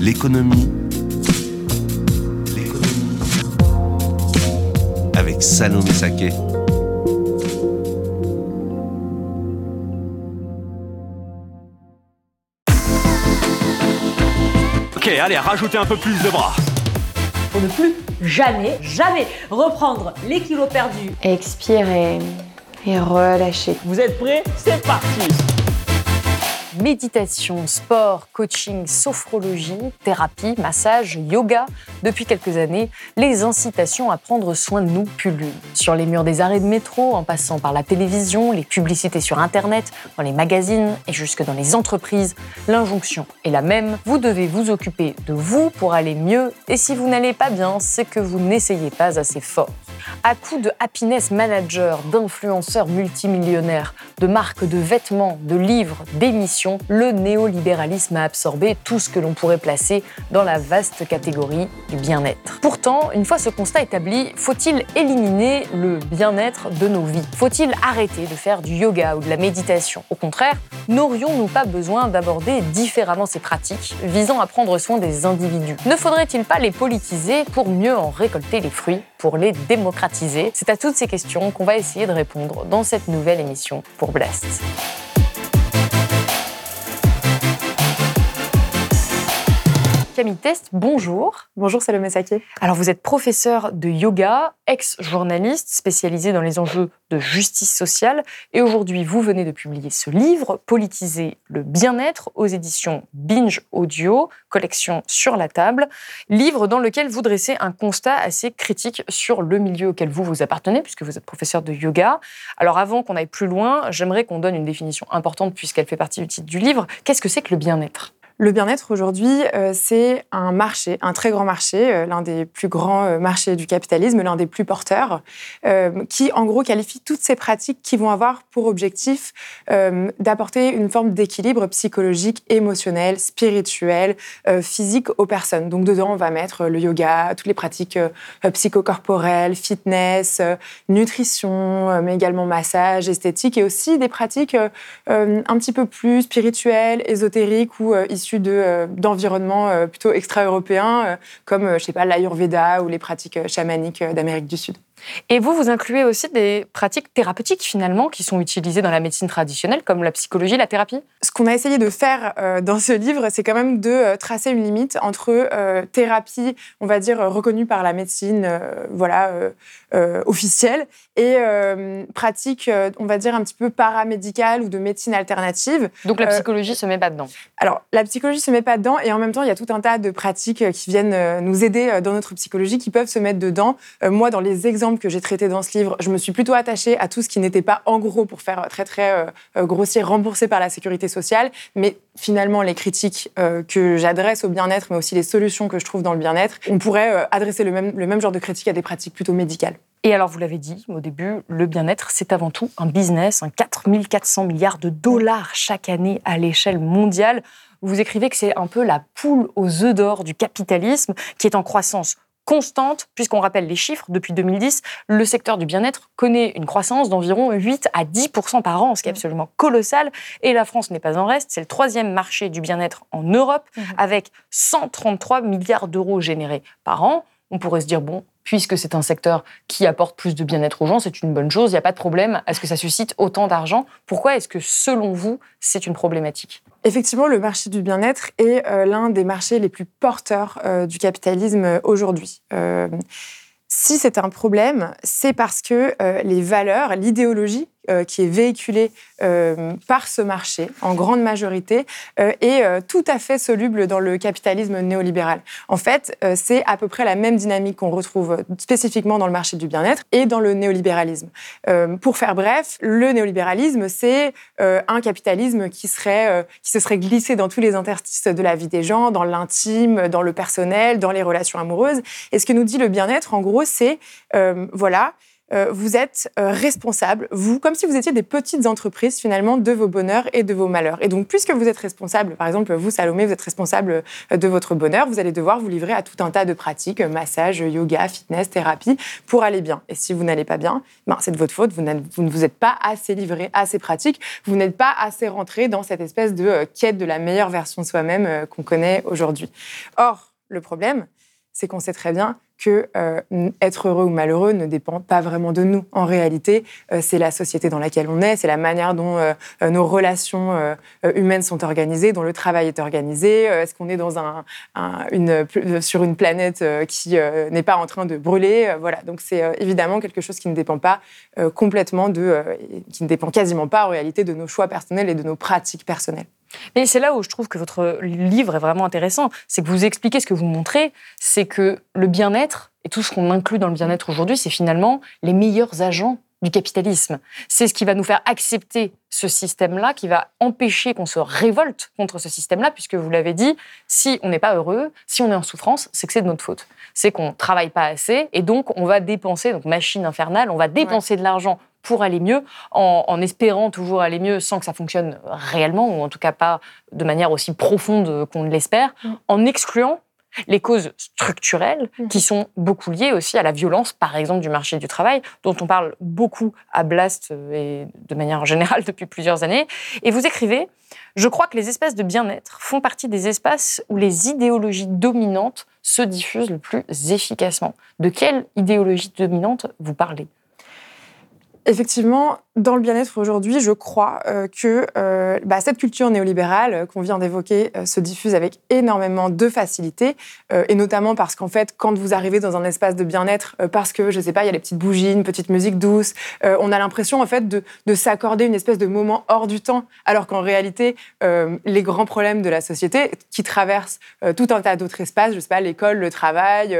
L'économie. Avec Salome Saké. Ok, allez, rajoutez un peu plus de bras. Pour ne plus jamais reprendre les kilos perdus. Expire et relâchez. Vous êtes prêts ? C'est parti ! Méditation, sport, coaching, sophrologie, thérapie, massage, yoga. Depuis quelques années, les incitations à prendre soin de nous pullulent. Sur les murs des arrêts de métro, en passant par la télévision, les publicités sur Internet, dans les magazines et jusque dans les entreprises, l'injonction est la même. Vous devez vous occuper de vous pour aller mieux. Et si vous n'allez pas bien, c'est que vous n'essayez pas assez fort. À coups de happiness manager, d'influenceurs multimillionnaires, de marques de vêtements, de livres, d'émissions, le néolibéralisme a absorbé tout ce que l'on pourrait placer dans la vaste catégorie du bien-être. Pourtant, une fois ce constat établi, faut-il éliminer le bien-être de nos vies ? Faut-il arrêter de faire du yoga ou de la méditation ? Au contraire, n'aurions-nous pas besoin d'aborder différemment ces pratiques visant à prendre soin des individus ? Ne faudrait-il pas les politiser pour mieux en récolter les fruits, pour les démocratiser ? C'est à toutes ces questions qu'on va essayer de répondre dans cette nouvelle émission pour Blast. Camille Teste, bonjour. Bonjour Salome Saké. Alors vous êtes professeure de yoga, ex-journaliste spécialisée dans les enjeux de justice sociale et aujourd'hui vous venez de publier ce livre Politiser le bien être aux éditions Binge Audio, collection Sur la table, livre dans lequel vous dressez un constat assez critique sur le milieu auquel vous appartenez puisque vous êtes professeure de yoga. Alors avant qu'on aille plus loin, j'aimerais qu'on donne une définition importante puisqu'elle fait partie du titre du livre. Qu'est-ce que c'est que le bien-être ? Le bien-être, aujourd'hui, c'est un marché, un très grand marché, l'un des plus grands marchés du capitalisme, l'un des plus porteurs, qui, en gros, qualifie toutes ces pratiques qui vont avoir pour objectif d'apporter une forme d'équilibre psychologique, émotionnel, spirituel, physique aux personnes. Donc, dedans, on va mettre le yoga, toutes les pratiques psychocorporelles, fitness, nutrition, mais également massage, esthétique, et aussi des pratiques un petit peu plus spirituelles, ésotériques ou issues d'environnements plutôt extra-européens, comme, je sais pas, l'Ayurveda ou les pratiques chamaniques d'Amérique du Sud. Et vous incluez aussi des pratiques thérapeutiques, finalement, qui sont utilisées dans la médecine traditionnelle, comme la psychologie, la thérapie ? Ce qu'on a essayé de faire dans ce livre, c'est quand même de tracer une limite entre thérapie, on va dire, reconnue par la médecine officielle, et pratique, on va dire, un petit peu paramédicale ou de médecine alternative. Donc la psychologie ne se met pas dedans ? Alors, la psychologie ne se met pas dedans, et en même temps, il y a tout un tas de pratiques qui viennent nous aider dans notre psychologie, qui peuvent se mettre dedans. Moi, dans les exemples que j'ai traité dans ce livre, je me suis plutôt attachée à tout ce qui n'était pas, en gros, pour faire très grossier, remboursé par la Sécurité sociale, mais finalement, les critiques que j'adresse au bien-être, mais aussi les solutions que je trouve dans le bien-être, on pourrait adresser le même genre de critiques à des pratiques plutôt médicales. Et alors, vous l'avez dit au début, le bien-être, c'est avant tout un business, un 4 400 milliards de $ chaque année à l'échelle mondiale. Vous écrivez que c'est un peu la poule aux œufs d'or du capitalisme qui est en croissance constante, puisqu'on rappelle les chiffres, depuis 2010, le secteur du bien-être connaît une croissance d'environ 8 à 10% par an, ce qui est absolument colossal. Et la France n'est pas en reste, c'est le 3e marché du bien-être en Europe, avec 133 milliards d'euros générés par an. On pourrait se dire, bon, puisque c'est un secteur qui apporte plus de bien-être aux gens, c'est une bonne chose, il n'y a pas de problème à ce que ça suscite autant d'argent. Pourquoi est-ce que, selon vous, c'est une problématique ? Effectivement, le marché du bien-être est l'un des marchés les plus porteurs du capitalisme aujourd'hui. Si c'est un problème, c'est parce que les valeurs, l'idéologie qui est véhiculé par ce marché, en grande majorité, est tout à fait soluble dans le capitalisme néolibéral. En fait, c'est à peu près la même dynamique qu'on retrouve spécifiquement dans le marché du bien-être et dans le néolibéralisme. Pour faire bref, le néolibéralisme, c'est un capitalisme qui se serait glissé dans tous les interstices de la vie des gens, dans l'intime, dans le personnel, dans les relations amoureuses. Et ce que nous dit le bien-être, en gros, c'est vous êtes responsable, vous, comme si vous étiez des petites entreprises, finalement, de vos bonheurs et de vos malheurs. Et donc, puisque vous êtes responsable, par exemple, vous, Salomé, vous êtes responsable de votre bonheur, vous allez devoir vous livrer à tout un tas de pratiques, massage, yoga, fitness, thérapie, pour aller bien. Et si vous n'allez pas bien, ben, c'est de votre faute, vous ne vous êtes pas assez livré à ces pratiques, vous n'êtes pas assez rentré dans cette espèce de quête de la meilleure version de soi-même qu'on connaît aujourd'hui. Or, le problème, c'est qu'on sait très bien que être heureux ou malheureux ne dépend pas vraiment de nous. En réalité, c'est la société dans laquelle on est, c'est la manière dont nos relations humaines sont organisées, dont le travail est organisé. Est-ce qu'on est dans sur une planète qui n'est pas en train de brûler ? Voilà. Donc c'est évidemment quelque chose qui ne dépend pas complètement qui ne dépend quasiment pas en réalité de nos choix personnels et de nos pratiques personnelles. Mais c'est là où je trouve que votre livre est vraiment intéressant, c'est que vous expliquez, ce que vous montrez, c'est que le bien-être, et tout ce qu'on inclut dans le bien-être aujourd'hui, c'est finalement les meilleurs agents du capitalisme. C'est ce qui va nous faire accepter ce système-là, qui va empêcher qu'on se révolte contre ce système-là, puisque vous l'avez dit, si on n'est pas heureux, si on est en souffrance, c'est que c'est de notre faute. C'est qu'on ne travaille pas assez, et donc on va dépenser, donc machine infernale, on va dépenser de l'argent pour aller mieux, en espérant toujours aller mieux sans que ça fonctionne réellement, ou en tout cas pas de manière aussi profonde qu'on l'espère, en excluant les causes structurelles qui sont beaucoup liées aussi à la violence, par exemple, du marché du travail, dont on parle beaucoup à Blast et de manière générale depuis plusieurs années. Et vous écrivez « Je crois que les espaces de bien-être font partie des espaces où les idéologies dominantes se diffusent le plus efficacement. » De quelle idéologie dominante vous parlez ? Effectivement, dans le bien-être aujourd'hui, je crois que cette culture néolibérale qu'on vient d'évoquer se diffuse avec énormément de facilité, et notamment parce qu'en fait, quand vous arrivez dans un espace de bien-être, parce que, je sais pas, il y a les petites bougies, une petite musique douce, on a l'impression en fait de s'accorder une espèce de moment hors du temps, alors qu'en réalité, les grands problèmes de la société qui traversent tout un tas d'autres espaces, je sais pas, l'école, le travail,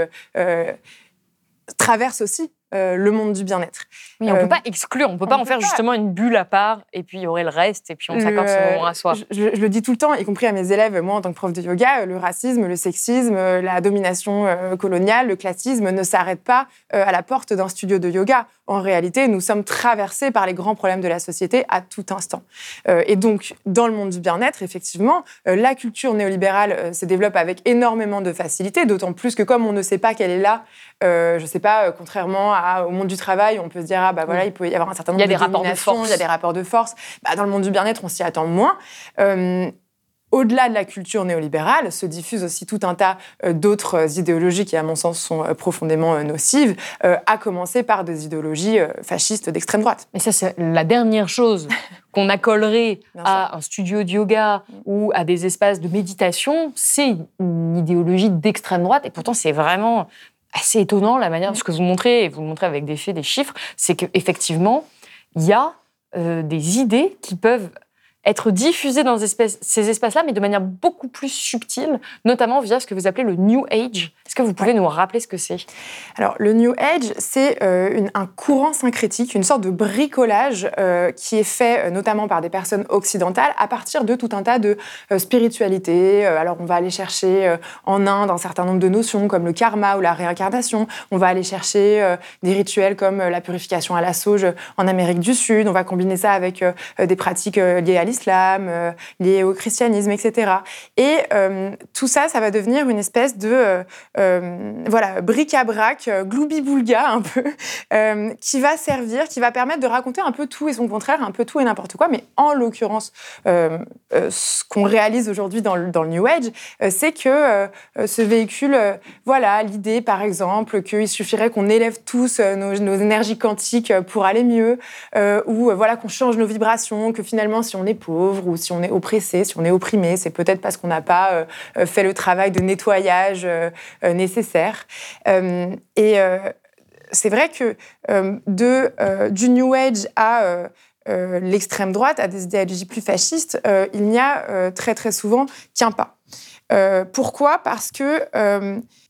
traversent aussi le monde du bien-être. Mais on ne peut pas exclure, on ne peut pas en faire justement une bulle à part, et puis il y aurait le reste, et puis on s'accorde ce moment à soi. Je le dis tout le temps, y compris à mes élèves, moi en tant que prof de yoga, le racisme, le sexisme, la domination coloniale, le classisme ne s'arrêtent pas à la porte d'un studio de yoga. En réalité, nous sommes traversés par les grands problèmes de la société à tout instant. Et donc, dans le monde du bien-être, effectivement, la culture néolibérale se développe avec énormément de facilité, d'autant plus que comme on ne sait pas qu'elle est là, je ne sais pas, contrairement au monde du travail, on peut se dire il peut y avoir un certain nombre de dominations, il y a des rapports de force. Dans le monde du bien-être, on s'y attend moins. Au-delà de la culture néolibérale, se diffusent aussi tout un tas d'autres idéologies qui, à mon sens, sont profondément nocives, à commencer par des idéologies fascistes d'extrême droite. Mais ça, c'est la dernière chose qu'on accolerait à un studio de yoga ou à des espaces de méditation. C'est une idéologie d'extrême droite, et pourtant, c'est vraiment assez étonnant la manière de ce que vous montrez, et vous le montrez avec des faits, des chiffres, c'est qu'effectivement, il y a des idées qui peuvent être diffusées dans ces espaces-là, mais de manière beaucoup plus subtile, notamment via ce que vous appelez le New Age. Est-ce que vous pouvez nous rappeler ce que c'est ? Alors, le New Age, c'est un courant syncrétique, une sorte de bricolage qui est fait notamment par des personnes occidentales à partir de tout un tas de spiritualités. Alors, on va aller chercher en Inde un certain nombre de notions comme le karma ou la réincarnation. On va aller chercher des rituels comme la purification à la sauge en Amérique du Sud. On va combiner ça avec des pratiques liées à l'islam, liées au christianisme, etc. Et tout ça, ça va devenir une espèce de bric-à-brac, gloubi-boulga un peu, qui va permettre de raconter un peu tout et son contraire, un peu tout et n'importe quoi, mais en l'occurrence, ce qu'on réalise aujourd'hui dans le New Age, c'est que ce véhicule, l'idée par exemple qu'il suffirait qu'on élève tous nos énergies quantiques pour aller mieux, ou qu'on change nos vibrations, que finalement si on est pauvre ou si on est oppressé, si on est opprimé, c'est peut-être parce qu'on n'a pas fait le travail de nettoyage nécessaire. C'est vrai que du New Age à l'extrême droite à des idéologies plus fascistes, il n'y a très très souvent qu'un pas. Pourquoi ? Parce que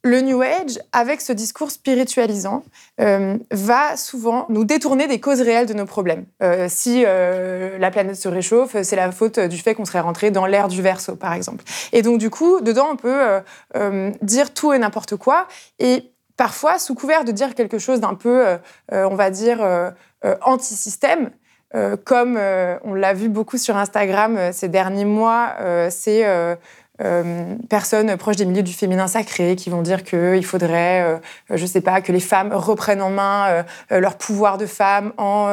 le New Age, avec ce discours spiritualisant, va souvent nous détourner des causes réelles de nos problèmes. Si la planète se réchauffe, c'est la faute du fait qu'on serait rentré dans l'ère du Verseau, par exemple. Et donc, du coup, dedans, on peut dire tout et n'importe quoi. Et parfois, sous couvert de dire quelque chose d'un peu, on va dire, anti-système, comme on l'a vu beaucoup sur Instagram ces derniers mois, c'est... personnes proches des milieux du féminin sacré qui vont dire qu'il faudrait, je sais pas, que les femmes reprennent en main leur pouvoir de femme en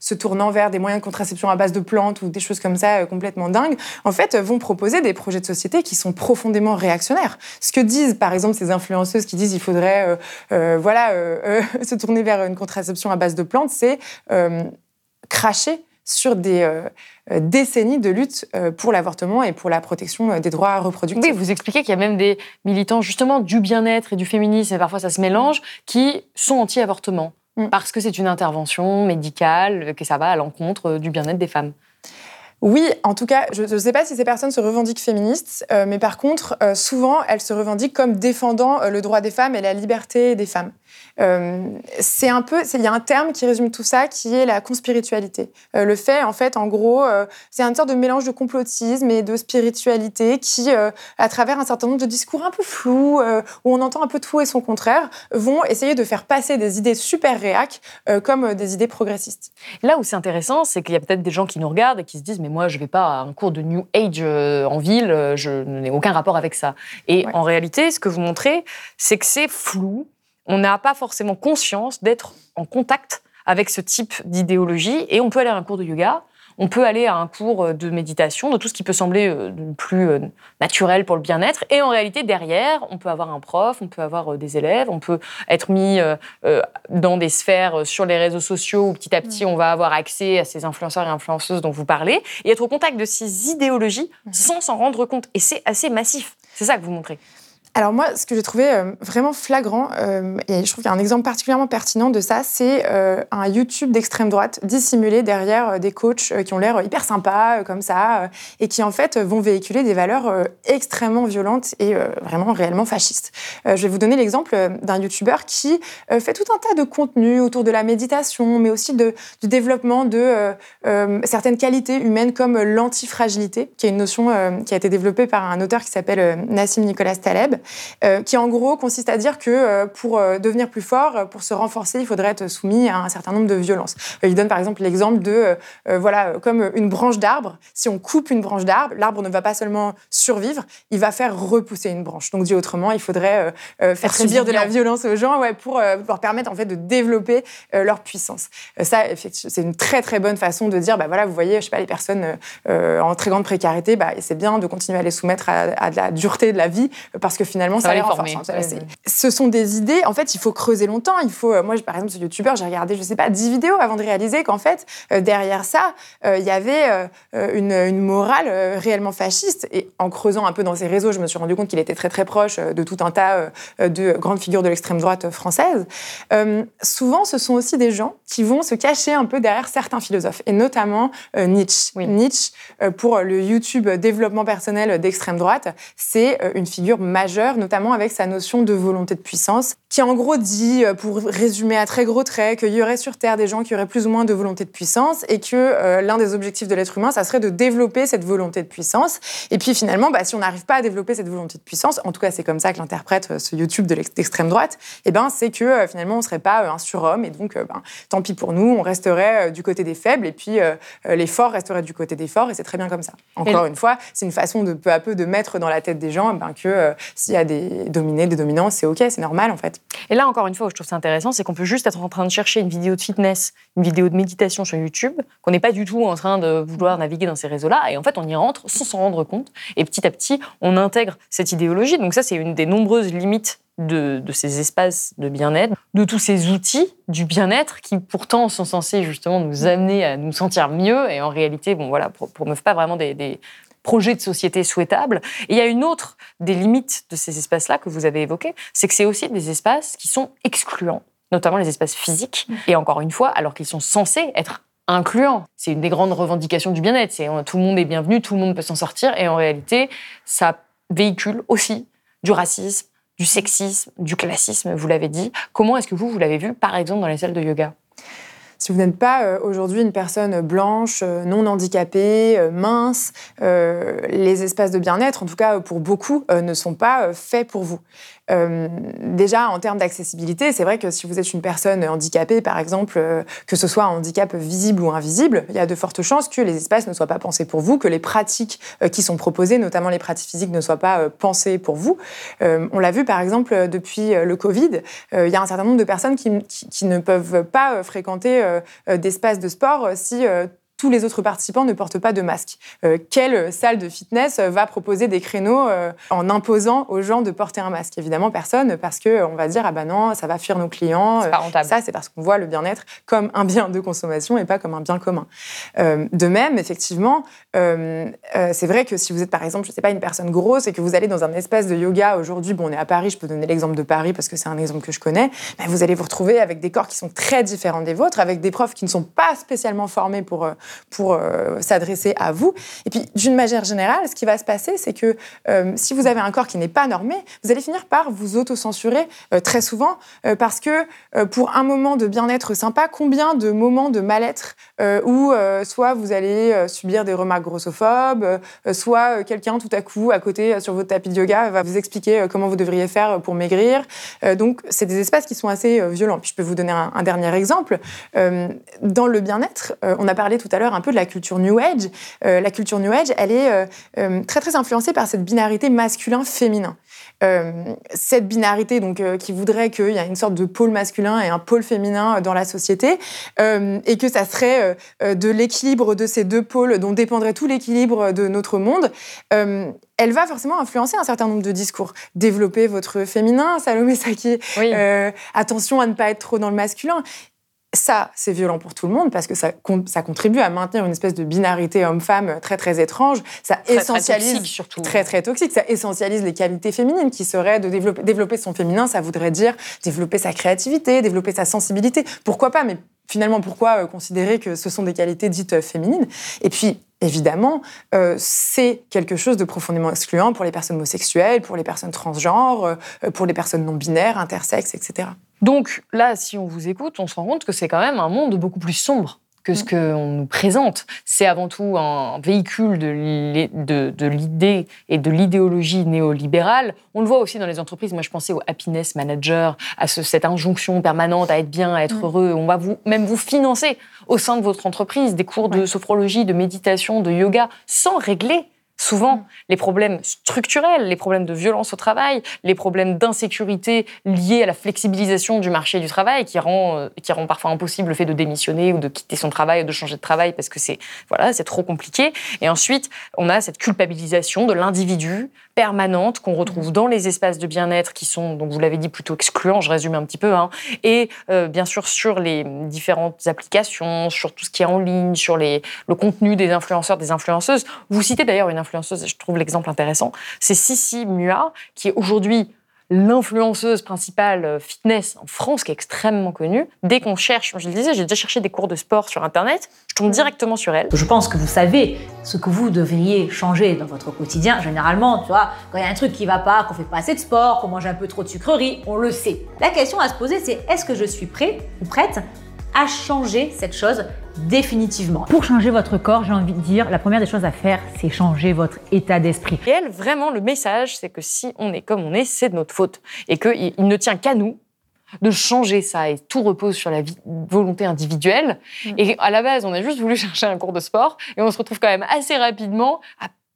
se tournant vers des moyens de contraception à base de plantes ou des choses comme ça complètement dingues, en fait, vont proposer des projets de société qui sont profondément réactionnaires. Ce que disent, par exemple, ces influenceuses qui disent qu'il faudrait se tourner vers une contraception à base de plantes, c'est cracher sur des décennies de lutte pour l'avortement et pour la protection des droits reproductifs. Oui, vous expliquez qu'il y a même des militants justement du bien-être et du féminisme, et parfois ça se mélange, qui sont anti-avortement, parce que c'est une intervention médicale, que ça va à l'encontre du bien-être des femmes. Oui, en tout cas, je ne sais pas si ces personnes se revendiquent féministes, mais par contre, souvent, elles se revendiquent comme défendant le droit des femmes et la liberté des femmes. Il y a un terme qui résume tout ça, qui est la conspiritualité. Le fait, en fait, en gros, c'est une sorte de mélange de complotisme et de spiritualité qui, à travers un certain nombre de discours un peu flous, où on entend un peu tout et son contraire, vont essayer de faire passer des idées super réac comme des idées progressistes. Là où c'est intéressant, c'est qu'il y a peut-être des gens qui nous regardent et qui se disent « mais moi, je ne vais pas à un cours de New Age en ville, je n'ai aucun rapport avec ça ». Et ouais. En réalité, ce que vous montrez, c'est que c'est flou. On n'a pas forcément conscience d'être en contact avec ce type d'idéologie. Et on peut aller à un cours de yoga, on peut aller à un cours de méditation, de tout ce qui peut sembler plus naturel pour le bien-être. Et en réalité, derrière, on peut avoir un prof, on peut avoir des élèves, on peut être mis dans des sphères sur les réseaux sociaux où petit à petit, on va avoir accès à ces influenceurs et influenceuses dont vous parlez, et être au contact de ces idéologies sans s'en rendre compte. Et c'est assez massif. C'est ça que vous montrez. Alors moi, ce que j'ai trouvé vraiment flagrant, et je trouve qu'il y a un exemple particulièrement pertinent de ça, c'est un YouTube d'extrême droite dissimulé derrière des coachs qui ont l'air hyper sympas, comme ça, et qui en fait vont véhiculer des valeurs extrêmement violentes et vraiment réellement fascistes. Je vais vous donner l'exemple d'un YouTuber qui fait tout un tas de contenus autour de la méditation, mais aussi du développement de certaines qualités humaines comme l'antifragilité, qui est une notion qui a été développée par un auteur qui s'appelle Nassim Nicolas Taleb, qui en gros consiste à dire que pour devenir plus fort, pour se renforcer, il faudrait être soumis à un certain nombre de violences. Il donne par exemple l'exemple de, comme une branche d'arbre, si on coupe une branche d'arbre, l'arbre ne va pas seulement survivre, il va faire repousser une branche. Donc dit autrement, il faudrait faire subir de la violence aux gens pour leur permettre en fait de développer leur puissance. Ça, effectivement, c'est une très très bonne façon de dire, vous voyez, je sais pas, les personnes en très grande précarité, c'est bien de continuer à les soumettre à de la dureté de la vie, parce que finalement, ça les renforce. Ce sont des idées, en fait, il faut creuser longtemps. Moi, par exemple, ce youtubeur, j'ai regardé, 10 vidéos avant de réaliser qu'en fait, derrière ça, il y avait une morale réellement fasciste. Et en creusant un peu dans ses réseaux, je me suis rendu compte qu'il était très, très proche de tout un tas de grandes figures de l'extrême droite française. Souvent, ce sont aussi des gens qui vont se cacher un peu derrière certains philosophes, et notamment Nietzsche. Oui. Nietzsche, pour le YouTube développement personnel d'extrême droite, c'est une figure majeure, notamment avec sa notion de volonté de puissance, qui en gros dit, pour résumer à très gros traits, qu'il y aurait sur Terre des gens qui auraient plus ou moins de volonté de puissance et que l'un des objectifs de l'être humain, ça serait de développer cette volonté de puissance. Et puis finalement, si on n'arrive pas à développer cette volonté de puissance, en tout cas c'est comme ça que l'interprète ce YouTube d'extrême droite, c'est que finalement on ne serait pas un surhomme et donc tant pis pour nous, on resterait du côté des faibles et puis les forts resteraient du côté des forts et c'est très bien comme ça. Encore une fois, c'est une façon de peu à peu de mettre dans la tête des gens que s'il y a des dominés, des dominants, c'est OK, c'est normal en fait. Et là, encore une fois, je trouve ça intéressant, c'est qu'on peut juste être en train de chercher une vidéo de fitness, une vidéo de méditation sur YouTube, qu'on n'est pas du tout en train de vouloir naviguer dans ces réseaux-là, et en fait, on y rentre sans s'en rendre compte, et petit à petit, on intègre cette idéologie. Donc ça, c'est une des nombreuses limites de ces espaces de bien-être, de tous ces outils du bien-être qui pourtant sont censés justement nous amener à nous sentir mieux, et en réalité, promeuvent pas vraiment des projets de société souhaitables. Et il y a une autre des limites de ces espaces-là que vous avez évoquées, c'est que c'est aussi des espaces qui sont excluants, notamment les espaces physiques. Et encore une fois, alors qu'ils sont censés être incluant. C'est une des grandes revendications du bien-être, c'est tout le monde est bienvenu, tout le monde peut s'en sortir, et en réalité, ça véhicule aussi du racisme, du sexisme, du classisme, vous l'avez dit. Comment est-ce que vous l'avez vu, par exemple, dans les salles de yoga ? Si vous n'êtes pas aujourd'hui une personne blanche, non handicapée, mince, les espaces de bien-être, en tout cas pour beaucoup, ne sont pas faits pour vous. Déjà, en termes d'accessibilité, c'est vrai que si vous êtes une personne handicapée, par exemple, que ce soit un handicap visible ou invisible, il y a de fortes chances que les espaces ne soient pas pensés pour vous, que les pratiques qui sont proposées, notamment les pratiques physiques, ne soient pas pensées pour vous. On l'a vu, par exemple, depuis le Covid, il y a un certain nombre de personnes qui ne peuvent pas fréquenter d'espaces de sport si tous les autres participants ne portent pas de masque. Quelle salle de fitness va proposer des créneaux en imposant aux gens de porter un masque ? Évidemment, personne, parce qu'on va dire « Ah ben non, ça va fuir nos clients. » Ça, c'est parce qu'on voit le bien-être comme un bien de consommation et pas comme un bien commun. De même, effectivement, c'est vrai que si vous êtes, par exemple, je ne sais pas, une personne grosse et que vous allez dans un espace de yoga aujourd'hui, bon, on est à Paris, je peux donner l'exemple de Paris parce que c'est un exemple que je connais, ben, vous allez vous retrouver avec des corps qui sont très différents des vôtres, avec des profs qui ne sont pas spécialement formés pour s'adresser à vous. Et puis, d'une manière générale, ce qui va se passer, c'est que si vous avez un corps qui n'est pas normé, vous allez finir par vous auto-censurer très souvent, parce que pour un moment de bien-être sympa, combien de moments de mal-être où soit vous allez subir des remarques grossophobes, soit quelqu'un tout à coup, à côté, sur votre tapis de yoga, va vous expliquer comment vous devriez faire pour maigrir. Donc, c'est des espaces qui sont assez violents. Puis, je peux vous donner un dernier exemple. Dans le bien-être, on a parlé tout à l'heure un peu de la culture New Age. La culture New Age, elle est très, très influencée par cette binarité masculin-féminin. Cette binarité donc, qui voudrait qu'il y ait une sorte de pôle masculin et un pôle féminin dans la société, et que ça serait de l'équilibre de ces deux pôles dont dépendrait tout l'équilibre de notre monde, elle va forcément influencer un certain nombre de discours. Développez votre féminin, Salome Saké, oui. Attention à ne pas être trop dans le masculin. Ça, c'est violent pour tout le monde parce que ça contribue à maintenir une espèce de binarité homme-femme très, très étrange. Ça très, essentialise... Très toxique, surtout. Très, très toxique. Ça essentialise les qualités féminines qui seraient de développer son féminin, ça voudrait dire développer sa créativité, développer sa sensibilité. Pourquoi pas, mais finalement, pourquoi considérer que ce sont des qualités dites féminines ? Et puis... Évidemment, c'est quelque chose de profondément excluant pour les personnes homosexuelles, pour les personnes transgenres, pour les personnes non-binaires, intersexes, etc. Donc là, si on vous écoute, on se rend compte que c'est quand même un monde beaucoup plus sombre que ce qu'on nous présente. C'est avant tout un véhicule de l'idée et de l'idéologie néolibérale. On le voit aussi dans les entreprises. Moi, je pensais au happiness manager, à cette injonction permanente à être bien, à être heureux. On va même vous financer au sein de votre entreprise des cours de sophrologie, de méditation, de yoga, sans régler souvent les problèmes structurels, les problèmes de violence au travail, les problèmes d'insécurité liés à la flexibilisation du marché du travail qui rend parfois impossible le fait de démissionner ou de quitter son travail ou de changer de travail parce que c'est trop compliqué. Et ensuite, on a cette culpabilisation de l'individu permanente qu'on retrouve dans les espaces de bien-être qui sont, donc vous l'avez dit, plutôt excluants, je résume un petit peu, et bien sûr sur les différentes applications, sur tout ce qui est en ligne, sur le contenu des influenceurs, des influenceuses. Vous citez d'ailleurs une influenceuse, et je trouve l'exemple intéressant, c'est Sissi Mua, qui est aujourd'hui l'influenceuse principale fitness en France, qui est extrêmement connue. Dès qu'on cherche, je le disais, j'ai déjà cherché des cours de sport sur Internet, je tombe directement sur elle. Je pense que vous savez ce que vous devriez changer dans votre quotidien. Généralement, tu vois, quand il y a un truc qui ne va pas, qu'on ne fait pas assez de sport, qu'on mange un peu trop de sucreries, on le sait. La question à se poser, c'est est-ce que je suis prêt ou prête à changer cette chose définitivement. Pour changer votre corps, j'ai envie de dire, la première des choses à faire, c'est changer votre état d'esprit. Et elle, vraiment, le message, c'est que si on est comme on est, c'est de notre faute. Et qu'il ne tient qu'à nous de changer ça. Et tout repose sur la volonté individuelle. Et à la base, on a juste voulu chercher un cours de sport et on se retrouve quand même assez rapidement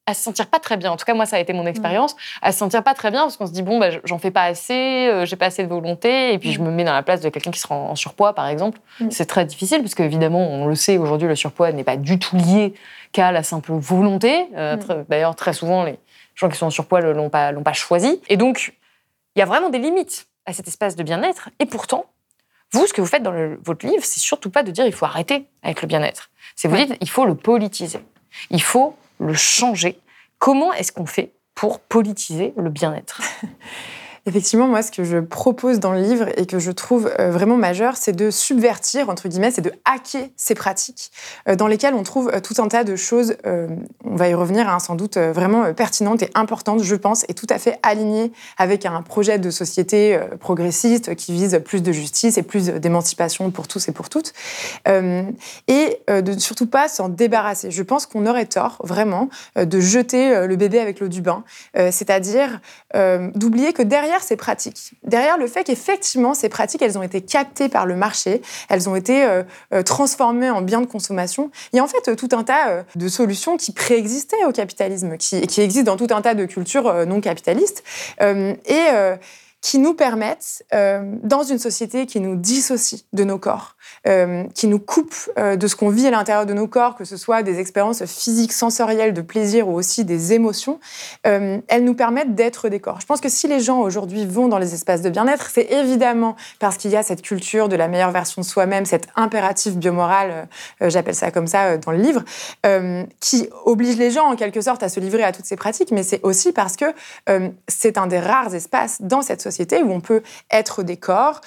à se sentir pas très bien. En tout cas, moi, ça a été mon expérience, à se sentir pas très bien parce qu'on se dit, bon, bah, j'en fais pas assez, j'ai pas assez de volonté, et puis je me mets dans la place de quelqu'un qui sera en surpoids, par exemple. C'est très difficile parce qu'évidemment, on le sait, aujourd'hui, le surpoids n'est pas du tout lié qu'à la simple volonté. D'ailleurs, très souvent, les gens qui sont en surpoids ne l'ont pas choisi. Et donc, il y a vraiment des limites à cet espace de bien-être. Et pourtant, vous, ce que vous faites dans votre livre, c'est surtout pas de dire, il faut arrêter avec le bien-être. C'est vous dites, il faut le politiser. Il faut le changer. Comment est-ce qu'on fait pour politiser le bien-être ? Effectivement, moi, ce que je propose dans le livre et que je trouve vraiment majeur, c'est de subvertir, entre guillemets, c'est de hacker ces pratiques dans lesquelles on trouve tout un tas de choses, on va y revenir, hein, sans doute vraiment pertinentes et importantes, je pense, et tout à fait alignées avec un projet de société progressiste qui vise plus de justice et plus d'émancipation pour tous et pour toutes. Et de surtout pas s'en débarrasser. Je pense qu'on aurait tort, vraiment, de jeter le bébé avec l'eau du bain, c'est-à-dire d'oublier que derrière ces pratiques, derrière le fait qu'effectivement ces pratiques, elles ont été captées par le marché, elles ont été transformées en biens de consommation, il y a en fait tout un tas de solutions qui préexistaient au capitalisme, qui existent dans tout un tas de cultures non capitalistes, et qui nous permettent, dans une société qui nous dissocie de nos corps, qui nous coupe de ce qu'on vit à l'intérieur de nos corps, que ce soit des expériences physiques, sensorielles, de plaisir ou aussi des émotions, elles nous permettent d'être des corps. Je pense que si les gens aujourd'hui vont dans les espaces de bien-être, c'est évidemment parce qu'il y a cette culture de la meilleure version de soi-même, cet impératif biomoral, j'appelle ça comme ça dans le livre, qui oblige les gens en quelque sorte à se livrer à toutes ces pratiques, mais c'est aussi parce que c'est un des rares espaces dans cette société où on peut être des corps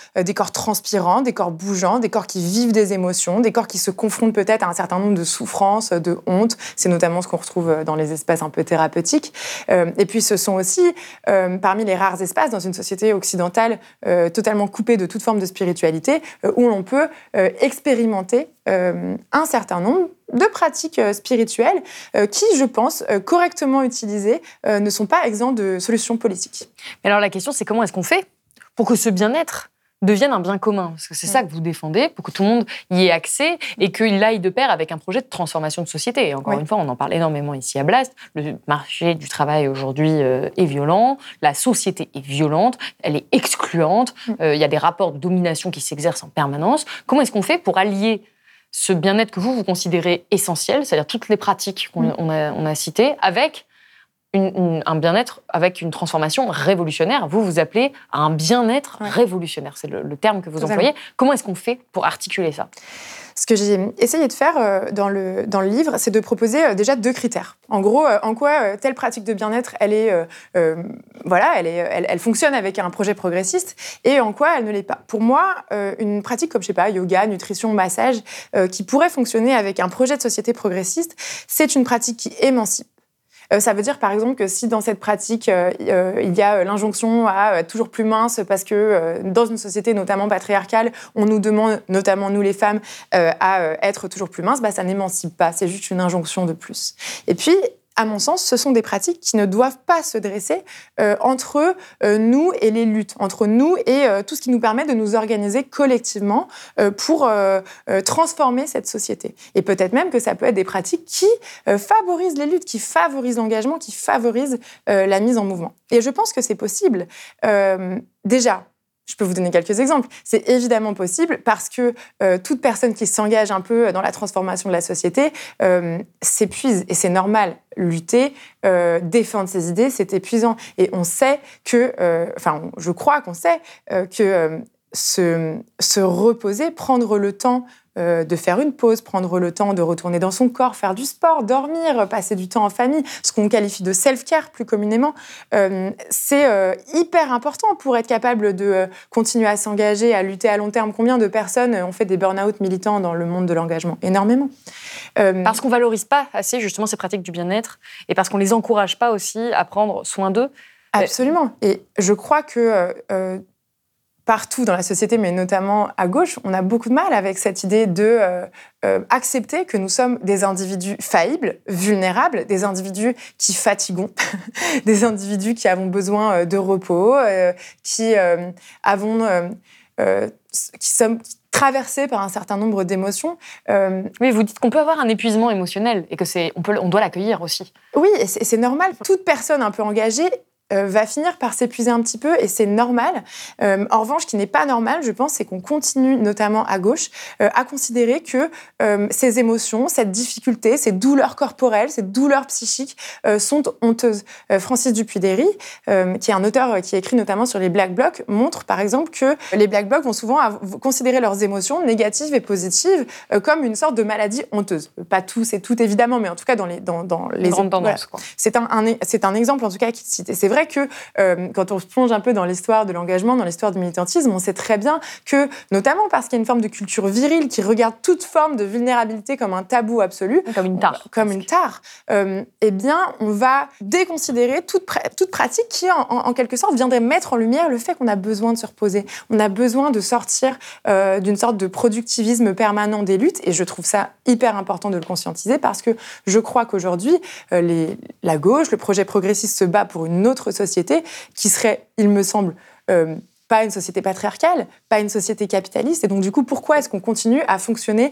transpirants, des corps bougeants, des corps qui vivent des émotions, des corps qui se confrontent peut-être à un certain nombre de souffrances, de honte. C'est notamment ce qu'on retrouve dans les espaces un peu thérapeutiques. Et puis, ce sont aussi parmi les rares espaces dans une société occidentale totalement coupée de toute forme de spiritualité où l'on peut expérimenter un certain nombre de pratiques spirituelles qui, je pense, correctement utilisées, ne sont pas exempts de solutions politiques. Mais alors la question, c'est comment est-ce qu'on fait pour que ce bien-être devienne un bien commun ? Parce que c'est ça que vous défendez, pour que tout le monde y ait accès et qu'il aille de pair avec un projet de transformation de société. Et encore une fois, on en parle énormément ici à Blast. Le marché du travail aujourd'hui est violent, la société est violente, elle est excluante, il y a des rapports de domination qui s'exercent en permanence. Comment est-ce qu'on fait pour allier ce bien-être que vous considérez essentiel, c'est-à-dire toutes les pratiques qu'on a citées, avec un bien-être, avec une transformation révolutionnaire. Vous appelez à un bien-être révolutionnaire, c'est le terme que vous employez. Comment est-ce qu'on fait pour articuler ça ? Ce que j'ai essayé de faire dans le livre, c'est de proposer déjà deux critères. En gros, en quoi telle pratique de bien-être, elle fonctionne avec un projet progressiste, et en quoi elle ne l'est pas. Pour moi, une pratique comme, je sais pas, yoga, nutrition, massage, qui pourrait fonctionner avec un projet de société progressiste, c'est une pratique qui émancipe. Ça veut dire, par exemple, que si dans cette pratique, il y a l'injonction à être toujours plus mince parce que dans une société, notamment patriarcale, on nous demande, notamment nous les femmes, à être toujours plus mince, bah, ça n'émancipe pas, c'est juste une injonction de plus. Et puis, à mon sens, ce sont des pratiques qui ne doivent pas se dresser entre nous et les luttes, entre nous et tout ce qui nous permet de nous organiser collectivement pour transformer cette société. Et peut-être même que ça peut être des pratiques qui favorisent les luttes, qui favorisent l'engagement, qui favorisent la mise en mouvement. Et je pense que c'est possible. Déjà, je peux vous donner quelques exemples. C'est évidemment possible parce que toute personne qui s'engage un peu dans la transformation de la société s'épuise, et c'est normal. Lutter, défendre ses idées, c'est épuisant. Et on sait que... je crois qu'on sait que se reposer, prendre le temps de faire une pause, prendre le temps de retourner dans son corps, faire du sport, dormir, passer du temps en famille, ce qu'on qualifie de self-care plus communément, c'est hyper important pour être capable de continuer à s'engager, à lutter à long terme. Combien de personnes ont fait des burn-out militants dans le monde de l'engagement ? Énormément. Parce qu'on ne valorise pas assez justement ces pratiques du bien-être et parce qu'on ne les encourage pas aussi à prendre soin d'eux. Absolument. Et je crois que... partout dans la société, mais notamment à gauche, on a beaucoup de mal avec cette idée de accepter que nous sommes des individus faillibles, vulnérables, des individus qui fatiguons, des individus qui avons besoin de repos, qui sommes traversés par un certain nombre d'émotions. Oui, vous dites qu'on peut avoir un épuisement émotionnel et que on doit l'accueillir aussi. Oui, et c'est normal. Toute personne un peu engagée va finir par s'épuiser un petit peu, et c'est normal. En revanche, ce qui n'est pas normal, je pense, c'est qu'on continue, notamment à gauche, à considérer que ces émotions, cette difficulté, ces douleurs corporelles, ces douleurs psychiques sont honteuses. Francis Dupuy-Derry, qui est un auteur qui écrit notamment sur les Black Blocs, montre par exemple que les Black Blocs vont souvent considérer leurs émotions négatives et positives comme une sorte de maladie honteuse. Pas tous et toutes, évidemment, mais en tout cas dans les... Grande tendance, quoi. C'est un exemple, en tout cas, qui cite. Et c'est vrai vrai que quand on se plonge un peu dans l'histoire de l'engagement, dans l'histoire du militantisme, on sait très bien que, notamment parce qu'il y a une forme de culture virile qui regarde toute forme de vulnérabilité comme un tabou absolu, comme une tare, eh bien, on va déconsidérer toute pratique qui, en quelque sorte, viendrait mettre en lumière le fait qu'on a besoin de se reposer, on a besoin de sortir d'une sorte de productivisme permanent des luttes, et je trouve ça hyper important de le conscientiser parce que je crois qu'aujourd'hui, la gauche, le projet progressiste se bat pour une autre société qui serait, il me semble, pas une société patriarcale, pas une société capitaliste. Et donc, du coup, pourquoi est-ce qu'on continue à fonctionner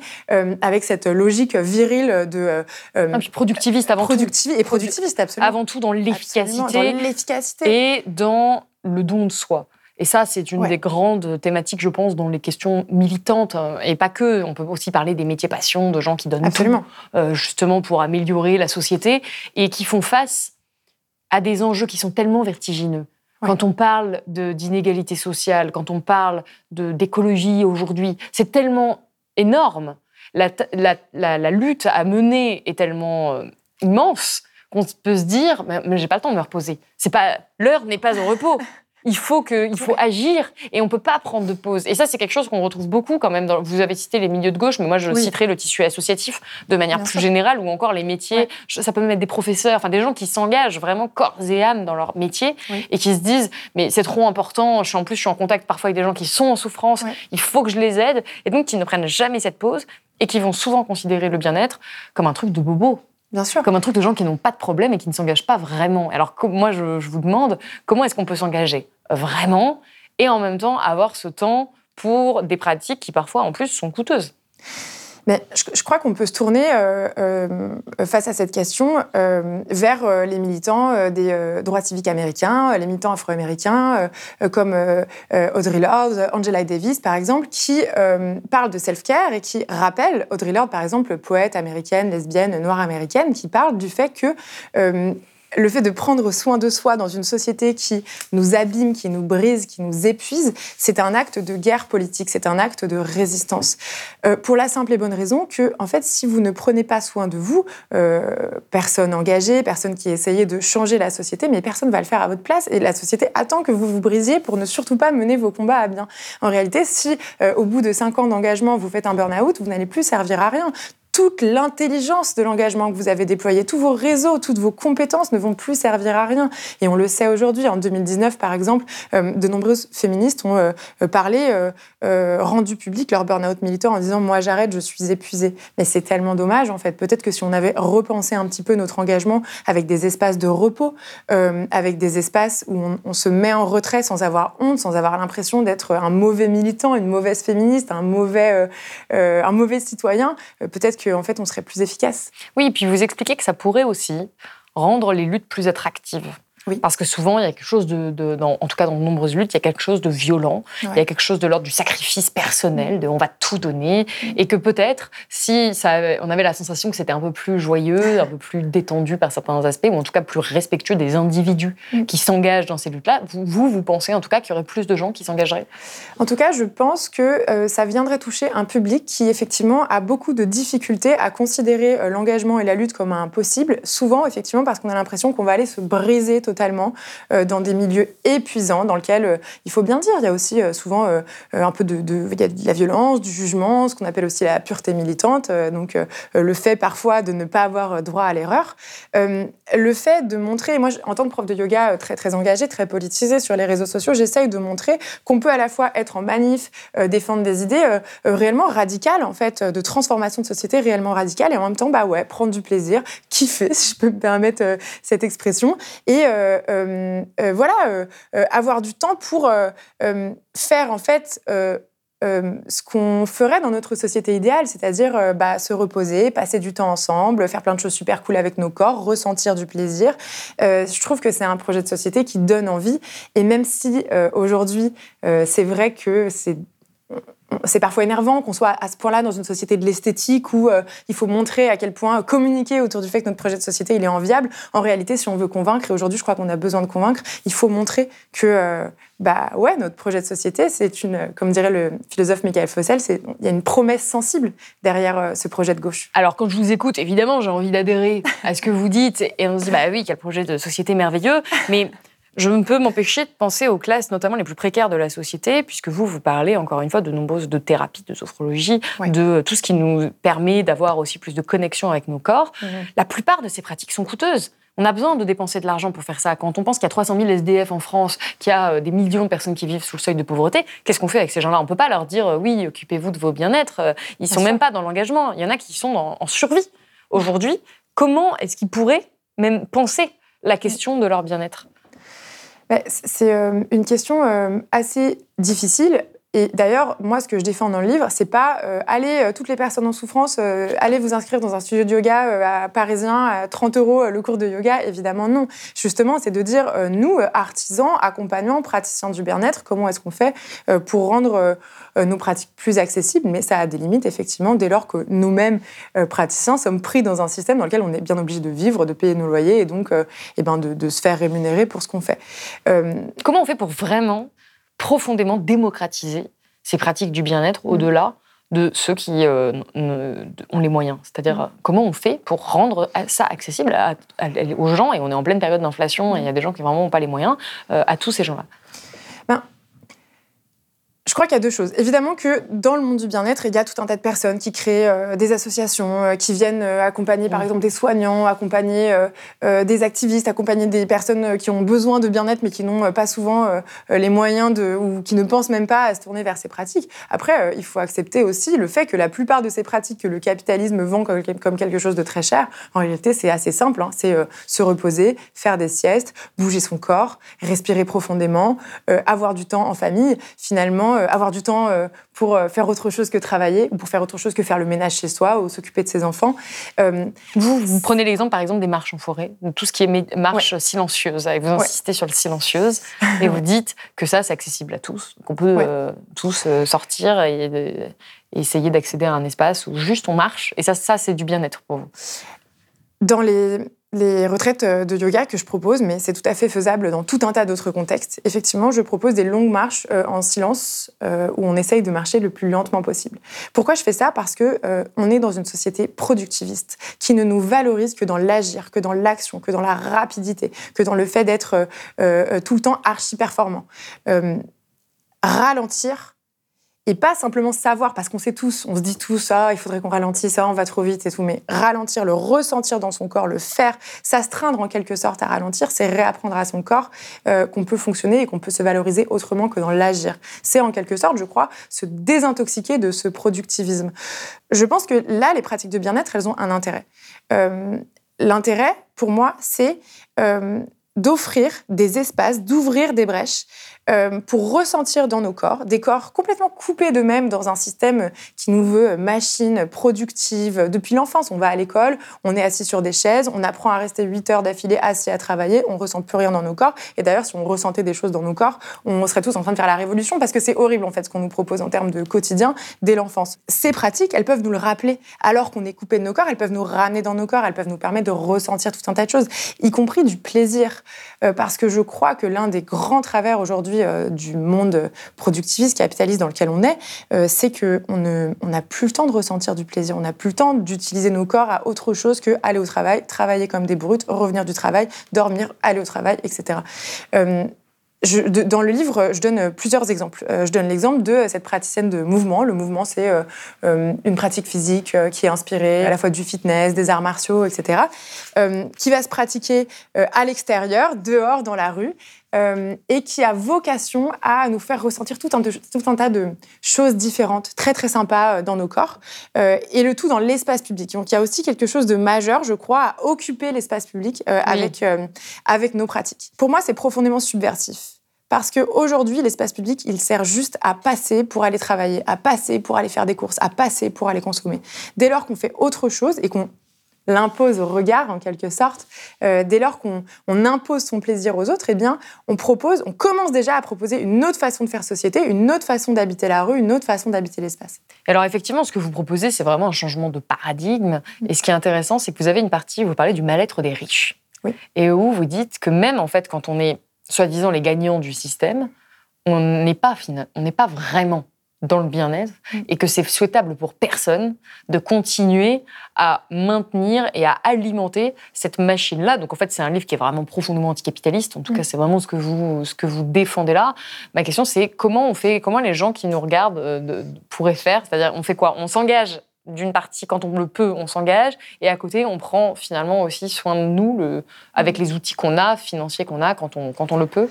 avec cette logique virile de... productiviste avant tout. Et productiviste, absolument. Avant tout dans l'efficacité. Et dans le don de soi. Et ça, c'est une des grandes thématiques, je pense, dans les questions militantes. Et pas que. On peut aussi parler des métiers passion, de gens qui donnent tout, justement, pour améliorer la société et qui font face à des enjeux qui sont tellement vertigineux. Ouais. Quand on parle d'inégalité sociale, quand on parle d'écologie aujourd'hui, c'est tellement énorme. La lutte à mener est tellement immense qu'on peut se dire « mais j'ai pas le temps de me reposer. L'heure n'est pas au repos. » Il faut agir et on ne peut pas prendre de pause. Et ça, c'est quelque chose qu'on retrouve beaucoup quand même. Vous avez cité les milieux de gauche, mais moi, je citerai le tissu associatif de manière plus générale, ou encore les métiers. Ouais. Ça peut même être des professeurs, enfin des gens qui s'engagent vraiment corps et âme dans leur métier et qui se disent « mais c'est trop important, je suis en contact parfois avec des gens qui sont en souffrance, il faut que je les aide ». Et donc, qui ne prennent jamais cette pause et qui vont souvent considérer le bien-être comme un truc de bobo. Bien sûr. Comme un truc de gens qui n'ont pas de problème et qui ne s'engagent pas vraiment. Alors moi, je vous demande, comment est-ce qu'on peut s'engager vraiment et en même temps avoir ce temps pour des pratiques qui parfois, en plus, sont coûteuses? Mais je crois qu'on peut se tourner face à cette question vers les militants des droits civiques américains, les militants afro-américains comme Audre Lorde, Angela Davis par exemple, qui parlent de self-care et qui rappellent, Audre Lorde par exemple, poète américaine, lesbienne, noire américaine, qui parle du fait que le fait de prendre soin de soi dans une société qui nous abîme, qui nous brise, qui nous épuise, c'est un acte de guerre politique, c'est un acte de résistance. Pour la simple et bonne raison que, en fait, si vous ne prenez pas soin de vous, personne engagée, personne qui essayait de changer la société, mais personne ne va le faire à votre place, et la société attend que vous vous brisiez pour ne surtout pas mener vos combats à bien. En réalité, si au bout de 5 ans d'engagement, vous faites un burn-out, vous n'allez plus servir à rien. Toute l'intelligence de l'engagement que vous avez déployé, tous vos réseaux, toutes vos compétences ne vont plus servir à rien. Et on le sait aujourd'hui, en 2019 par exemple, de nombreuses féministes ont parlé, rendu public leur burn-out militant en disant « moi j'arrête, je suis épuisée ». Mais c'est tellement dommage en fait. Peut-être que si on avait repensé un petit peu notre engagement avec des espaces de repos, avec des espaces où on se met en retrait sans avoir honte, sans avoir l'impression d'être un mauvais militant, une mauvaise féministe, un mauvais citoyen, peut-être qu'en fait, on serait plus efficace. Oui, et puis vous expliquez que ça pourrait aussi rendre les luttes plus attractives. Oui. Parce que souvent, il y a quelque chose en tout cas dans de nombreuses luttes, il y a quelque chose de violent, il y a quelque chose de l'ordre du sacrifice personnel, de on va tout donner, et que peut-être, si on avait la sensation que c'était un peu plus joyeux, un peu plus détendu par certains aspects, ou en tout cas plus respectueux des individus qui s'engagent dans ces luttes-là, vous pensez en tout cas qu'il y aurait plus de gens qui s'engageraient? En tout cas, je pense que ça viendrait toucher un public qui, effectivement, a beaucoup de difficultés à considérer l'engagement et la lutte comme un possible, souvent, effectivement, parce qu'on a l'impression qu'on va aller se briser totalement dans des milieux épuisants dans lesquels, il faut bien dire, il y a aussi souvent un peu il y a de la violence, du jugement, ce qu'on appelle aussi la pureté militante, donc le fait parfois de ne pas avoir droit à l'erreur. Le fait de montrer, moi en tant que prof de yoga très, très engagée, très politisée sur les réseaux sociaux, j'essaye de montrer qu'on peut à la fois être en manif, défendre des idées réellement radicales en fait, de transformation de société réellement radicale et en même temps prendre du plaisir, kiffer si je peux me permettre cette expression et avoir du temps pour faire en fait ce qu'on ferait dans notre société idéale, c'est-à-dire se reposer, passer du temps ensemble, faire plein de choses super cool avec nos corps, ressentir du plaisir. Je trouve que c'est un projet de société qui donne envie et même si aujourd'hui c'est vrai que c'est parfois énervant qu'on soit à ce point-là dans une société de l'esthétique où il faut montrer à quel point communiquer autour du fait que notre projet de société il est enviable. En réalité, si on veut convaincre, et aujourd'hui je crois qu'on a besoin de convaincre, il faut montrer que notre projet de société, c'est une, comme dirait le philosophe Michael Fossel, il y a une promesse sensible derrière ce projet de gauche. Alors quand je vous écoute, évidemment j'ai envie d'adhérer à ce que vous dites et on se dit quel projet de société merveilleux, mais Je ne peux m'empêcher de penser aux classes, notamment les plus précaires de la société, puisque vous parlez encore une fois de nombreuses de thérapies, de sophrologie, oui. de tout ce qui nous permet d'avoir aussi plus de connexion avec nos corps. Mmh. La plupart de ces pratiques sont coûteuses. On a besoin de dépenser de l'argent pour faire ça. Quand on pense qu'il y a 300 000 SDF en France, qu'il y a des millions de personnes qui vivent sous le seuil de pauvreté, qu'est-ce qu'on fait avec ces gens-là ? On ne peut pas leur dire « oui, occupez-vous de vos bien-être ». Ils ne sont même pas dans l'engagement. Il y en a qui sont en survie. Aujourd'hui, comment est-ce qu'ils pourraient même penser la question de leur bien-être ? C'est une question assez difficile. Et d'ailleurs, moi, ce que je défends dans le livre, c'est pas allez, toutes les personnes en souffrance, allez vous inscrire dans un studio de yoga à parisien à 30 euros le cours de yoga. Évidemment, non. Justement, c'est de dire, nous, artisans, accompagnants, praticiens du bien-être, comment est-ce qu'on fait pour rendre nos pratiques plus accessibles ? Mais ça a des limites, effectivement, dès lors que nous-mêmes, praticiens, sommes pris dans un système dans lequel on est bien obligé de vivre, de payer nos loyers et donc de se faire rémunérer pour ce qu'on fait. Comment on fait pour vraiment profondément démocratiser ces pratiques du bien-être au-delà de ceux qui ont les moyens. C'est-à-dire, comment on fait pour rendre ça accessible aux gens, et on est en pleine période d'inflation, et il y a des gens qui vraiment n'ont pas les moyens, à tous ces gens-là. Je crois qu'il y a deux choses. Évidemment que dans le monde du bien-être, il y a tout un tas de personnes qui créent des associations, qui viennent accompagner par exemple des soignants, accompagner des activistes, accompagner des personnes qui ont besoin de bien-être mais qui n'ont pas souvent les moyens ou qui ne pensent même pas à se tourner vers ces pratiques. Après, il faut accepter aussi le fait que la plupart de ces pratiques que le capitalisme vend comme quelque chose de très cher, en réalité, c'est assez simple. C'est se reposer, faire des siestes, bouger son corps, respirer profondément, avoir du temps en famille. Finalement, avoir du temps pour faire autre chose que travailler, ou pour faire autre chose que faire le ménage chez soi, ou s'occuper de ses enfants. Vous prenez l'exemple, par exemple, des marches en forêt, de tout ce qui est marche silencieuse, et vous insistez sur le silencieuse, et vous dites que ça, c'est accessible à tous, qu'on peut tous sortir et essayer d'accéder à un espace où juste on marche, et ça c'est du bien-être pour vous. Dans les retraites de yoga que je propose, mais c'est tout à fait faisable dans tout un tas d'autres contextes. Effectivement, je propose des longues marches en silence où on essaye de marcher le plus lentement possible. Pourquoi je fais ça ? Parce qu'on est dans une société productiviste qui ne nous valorise que dans l'agir, que dans l'action, que dans la rapidité, que dans le fait d'être tout le temps archi-performant. Ralentir, et pas simplement savoir, parce qu'on sait tous, on se dit tous, ah, il faudrait qu'on ralentisse, ah, on va trop vite et tout, mais ralentir, le ressentir dans son corps, le faire, s'astreindre en quelque sorte à ralentir, c'est réapprendre à son corps qu'on peut fonctionner et qu'on peut se valoriser autrement que dans l'agir. C'est en quelque sorte, je crois, se désintoxiquer de ce productivisme. Je pense que là, les pratiques de bien-être, elles ont un intérêt. L'intérêt, pour moi, c'est d'offrir des espaces, d'ouvrir des brèches pour ressentir dans nos corps, des corps complètement coupés d'eux-mêmes dans un système qui nous veut machine, productive. Depuis l'enfance, on va à l'école, on est assis sur des chaises, on apprend à rester 8 heures d'affilée assis à travailler, on ne ressent plus rien dans nos corps. Et d'ailleurs, si on ressentait des choses dans nos corps, on serait tous en train de faire la révolution, parce que c'est horrible en fait ce qu'on nous propose en termes de quotidien dès l'enfance. Ces pratiques, elles peuvent nous le rappeler. Alors qu'on est coupé de nos corps, elles peuvent nous ramener dans nos corps, elles peuvent nous permettre de ressentir tout un tas de choses, y compris du plaisir. Parce que je crois que l'un des grands travers aujourd'hui du monde productiviste, capitaliste dans lequel on est, c'est qu'on n'a plus le temps de ressentir du plaisir, on n'a plus le temps d'utiliser nos corps à autre chose qu'aller au travail, travailler comme des brutes, revenir du travail, dormir, aller au travail, etc. Dans le livre, je donne plusieurs exemples. Je donne l'exemple de cette praticienne de mouvement. Le mouvement, c'est une pratique physique qui est inspirée à la fois du fitness, des arts martiaux, etc., qui va se pratiquer à l'extérieur, dehors, dans la rue, et qui a vocation à nous faire ressentir tout un tas de choses différentes, très très sympas dans nos corps, et le tout dans l'espace public. Donc il y a aussi quelque chose de majeur, je crois, à occuper l'espace public avec nos pratiques. Pour moi, c'est profondément subversif. Parce qu'aujourd'hui, l'espace public, il sert juste à passer pour aller travailler, à passer pour aller faire des courses, à passer pour aller consommer. Dès lors qu'on fait autre chose et qu'on l'impose au regard, en quelque sorte, dès lors qu'on impose son plaisir aux autres, eh bien, on commence déjà à proposer une autre façon de faire société, une autre façon d'habiter la rue, une autre façon d'habiter l'espace. Alors effectivement, ce que vous proposez, c'est vraiment un changement de paradigme. Et ce qui est intéressant, c'est que vous avez une partie où vous parlez du mal-être des riches. Oui. Et où vous dites que même, en fait, quand on est, soi-disant, les gagnants du système, on n'est pas vraiment dans le bien-être et que c'est souhaitable pour personne de continuer à maintenir et à alimenter cette machine-là. Donc en fait, c'est un livre qui est vraiment profondément anticapitaliste. En tout cas, c'est vraiment ce que vous défendez là. Ma question, c'est comment les gens qui nous regardent pourraient faire ? C'est-à-dire, on fait quoi ? On s'engage d'une partie, quand on le peut, on s'engage, et à côté, on prend finalement aussi soin de nous avec les outils qu'on a, financiers qu'on a, quand on le peut.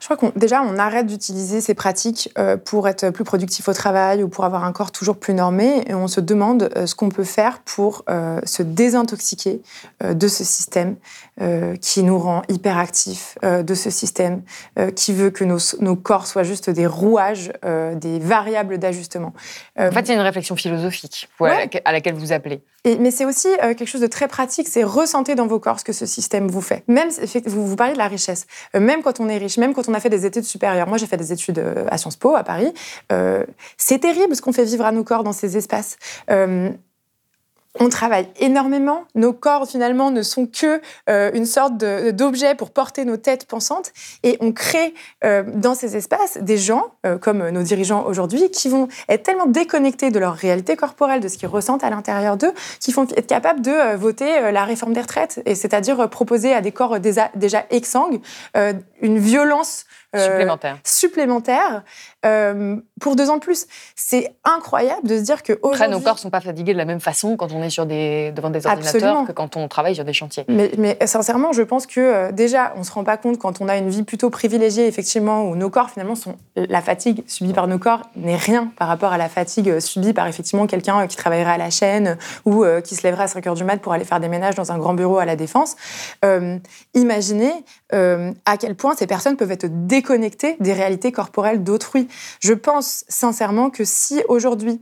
Je crois qu'on arrête d'utiliser ces pratiques pour être plus productif au travail ou pour avoir un corps toujours plus normé, et on se demande ce qu'on peut faire pour se désintoxiquer de ce système qui nous rend hyperactifs, de ce système qui veut que nos corps soient juste des rouages, des variables d'ajustement. En fait, il y a une réflexion philosophique à laquelle vous appelez. Mais c'est aussi quelque chose de très pratique, c'est ressentez dans vos corps ce que ce système vous fait. Même, vous parlez de la richesse, même quand on est riche, même quand on a fait des études supérieures. Moi, j'ai fait des études à Sciences Po, à Paris. C'est terrible ce qu'on fait vivre à nos corps dans ces espaces. On travaille énormément. Nos corps, finalement, ne sont qu'une sorte d'objet pour porter nos têtes pensantes. Et on crée dans ces espaces des gens, comme nos dirigeants aujourd'hui, qui vont être tellement déconnectés de leur réalité corporelle, de ce qu'ils ressentent à l'intérieur d'eux, qu'ils vont être capables de voter la réforme des retraites, et c'est-à-dire proposer à des corps déjà exsangues une violence supplémentaire pour 2 ans de plus. C'est incroyable de se dire qu'aujourd'hui... Après, nos corps ne sont pas fatigués de la même façon quand on est devant des ordinateurs que quand on travaille sur des chantiers. Mais sincèrement, je pense que déjà, on ne se rend pas compte quand on a une vie plutôt privilégiée, effectivement, où nos corps, finalement, la fatigue subie par nos corps n'est rien par rapport à la fatigue subie par, effectivement, quelqu'un qui travaillera à la chaîne ou qui se lèvera à 5h du mat pour aller faire des ménages dans un grand bureau à la Défense. Imaginez à quel point ces personnes peuvent être déconnecter des réalités corporelles d'autrui. Je pense sincèrement que si aujourd'hui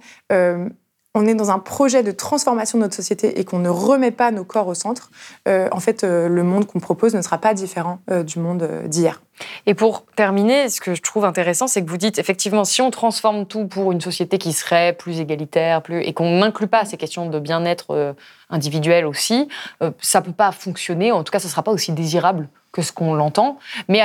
on est dans un projet de transformation de notre société et qu'on ne remet pas nos corps au centre, en fait, le monde qu'on propose ne sera pas différent du monde d'hier. Et pour terminer, ce que je trouve intéressant, c'est que vous dites, effectivement, si on transforme tout pour une société qui serait plus égalitaire, et qu'on n'inclut pas ces questions de bien-être individuel aussi, ça ne peut pas fonctionner, en tout cas, ça ne sera pas aussi désirable que ce qu'on l'entend. Mais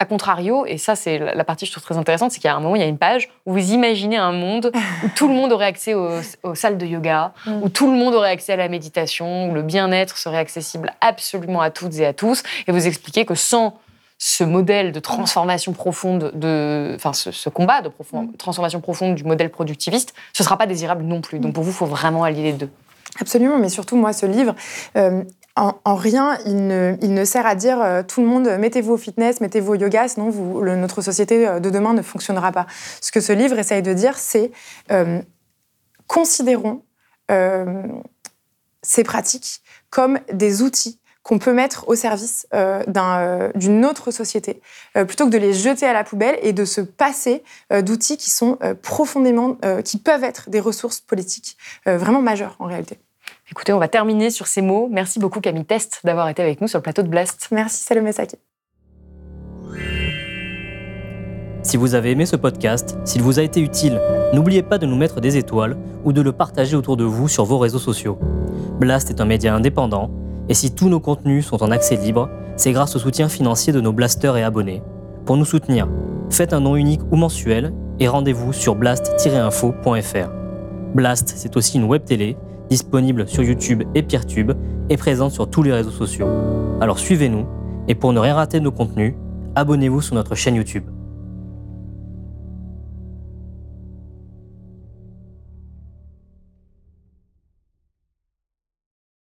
à contrario, et ça c'est la partie que je trouve très intéressante, c'est qu'il y a un moment, il y a une page où vous imaginez un monde où tout le monde aurait accès aux salles de yoga, où tout le monde aurait accès à la méditation, où le bien-être serait accessible absolument à toutes et à tous, et vous expliquez que sans ce modèle de transformation profonde, ce combat de transformation profonde du modèle productiviste, ce ne sera pas désirable non plus. Donc pour vous, il faut vraiment allier les deux. Absolument, mais surtout moi, ce livre... En rien, il ne sert à dire tout le monde, mettez-vous au fitness, mettez-vous au yoga, sinon notre société de demain ne fonctionnera pas. Ce que ce livre essaye de dire, c'est considérons ces pratiques comme des outils qu'on peut mettre au service d'une autre société, plutôt que de les jeter à la poubelle et de se passer d'outils qui sont profondément, qui peuvent être des ressources politiques vraiment majeures en réalité. Écoutez, on va terminer sur ces mots. Merci beaucoup Camille Teste d'avoir été avec nous sur le plateau de Blast. Merci Salome Saké. Si vous avez aimé ce podcast, s'il vous a été utile, n'oubliez pas de nous mettre des étoiles ou de le partager autour de vous sur vos réseaux sociaux. Blast est un média indépendant et si tous nos contenus sont en accès libre, c'est grâce au soutien financier de nos blasters et abonnés. Pour nous soutenir, faites un don unique ou mensuel et rendez-vous sur blast-info.fr. Blast, c'est aussi une web télé disponible sur YouTube et Peertube et présente sur tous les réseaux sociaux. Alors suivez-nous et pour ne rien rater de nos contenus, abonnez-vous sur notre chaîne YouTube.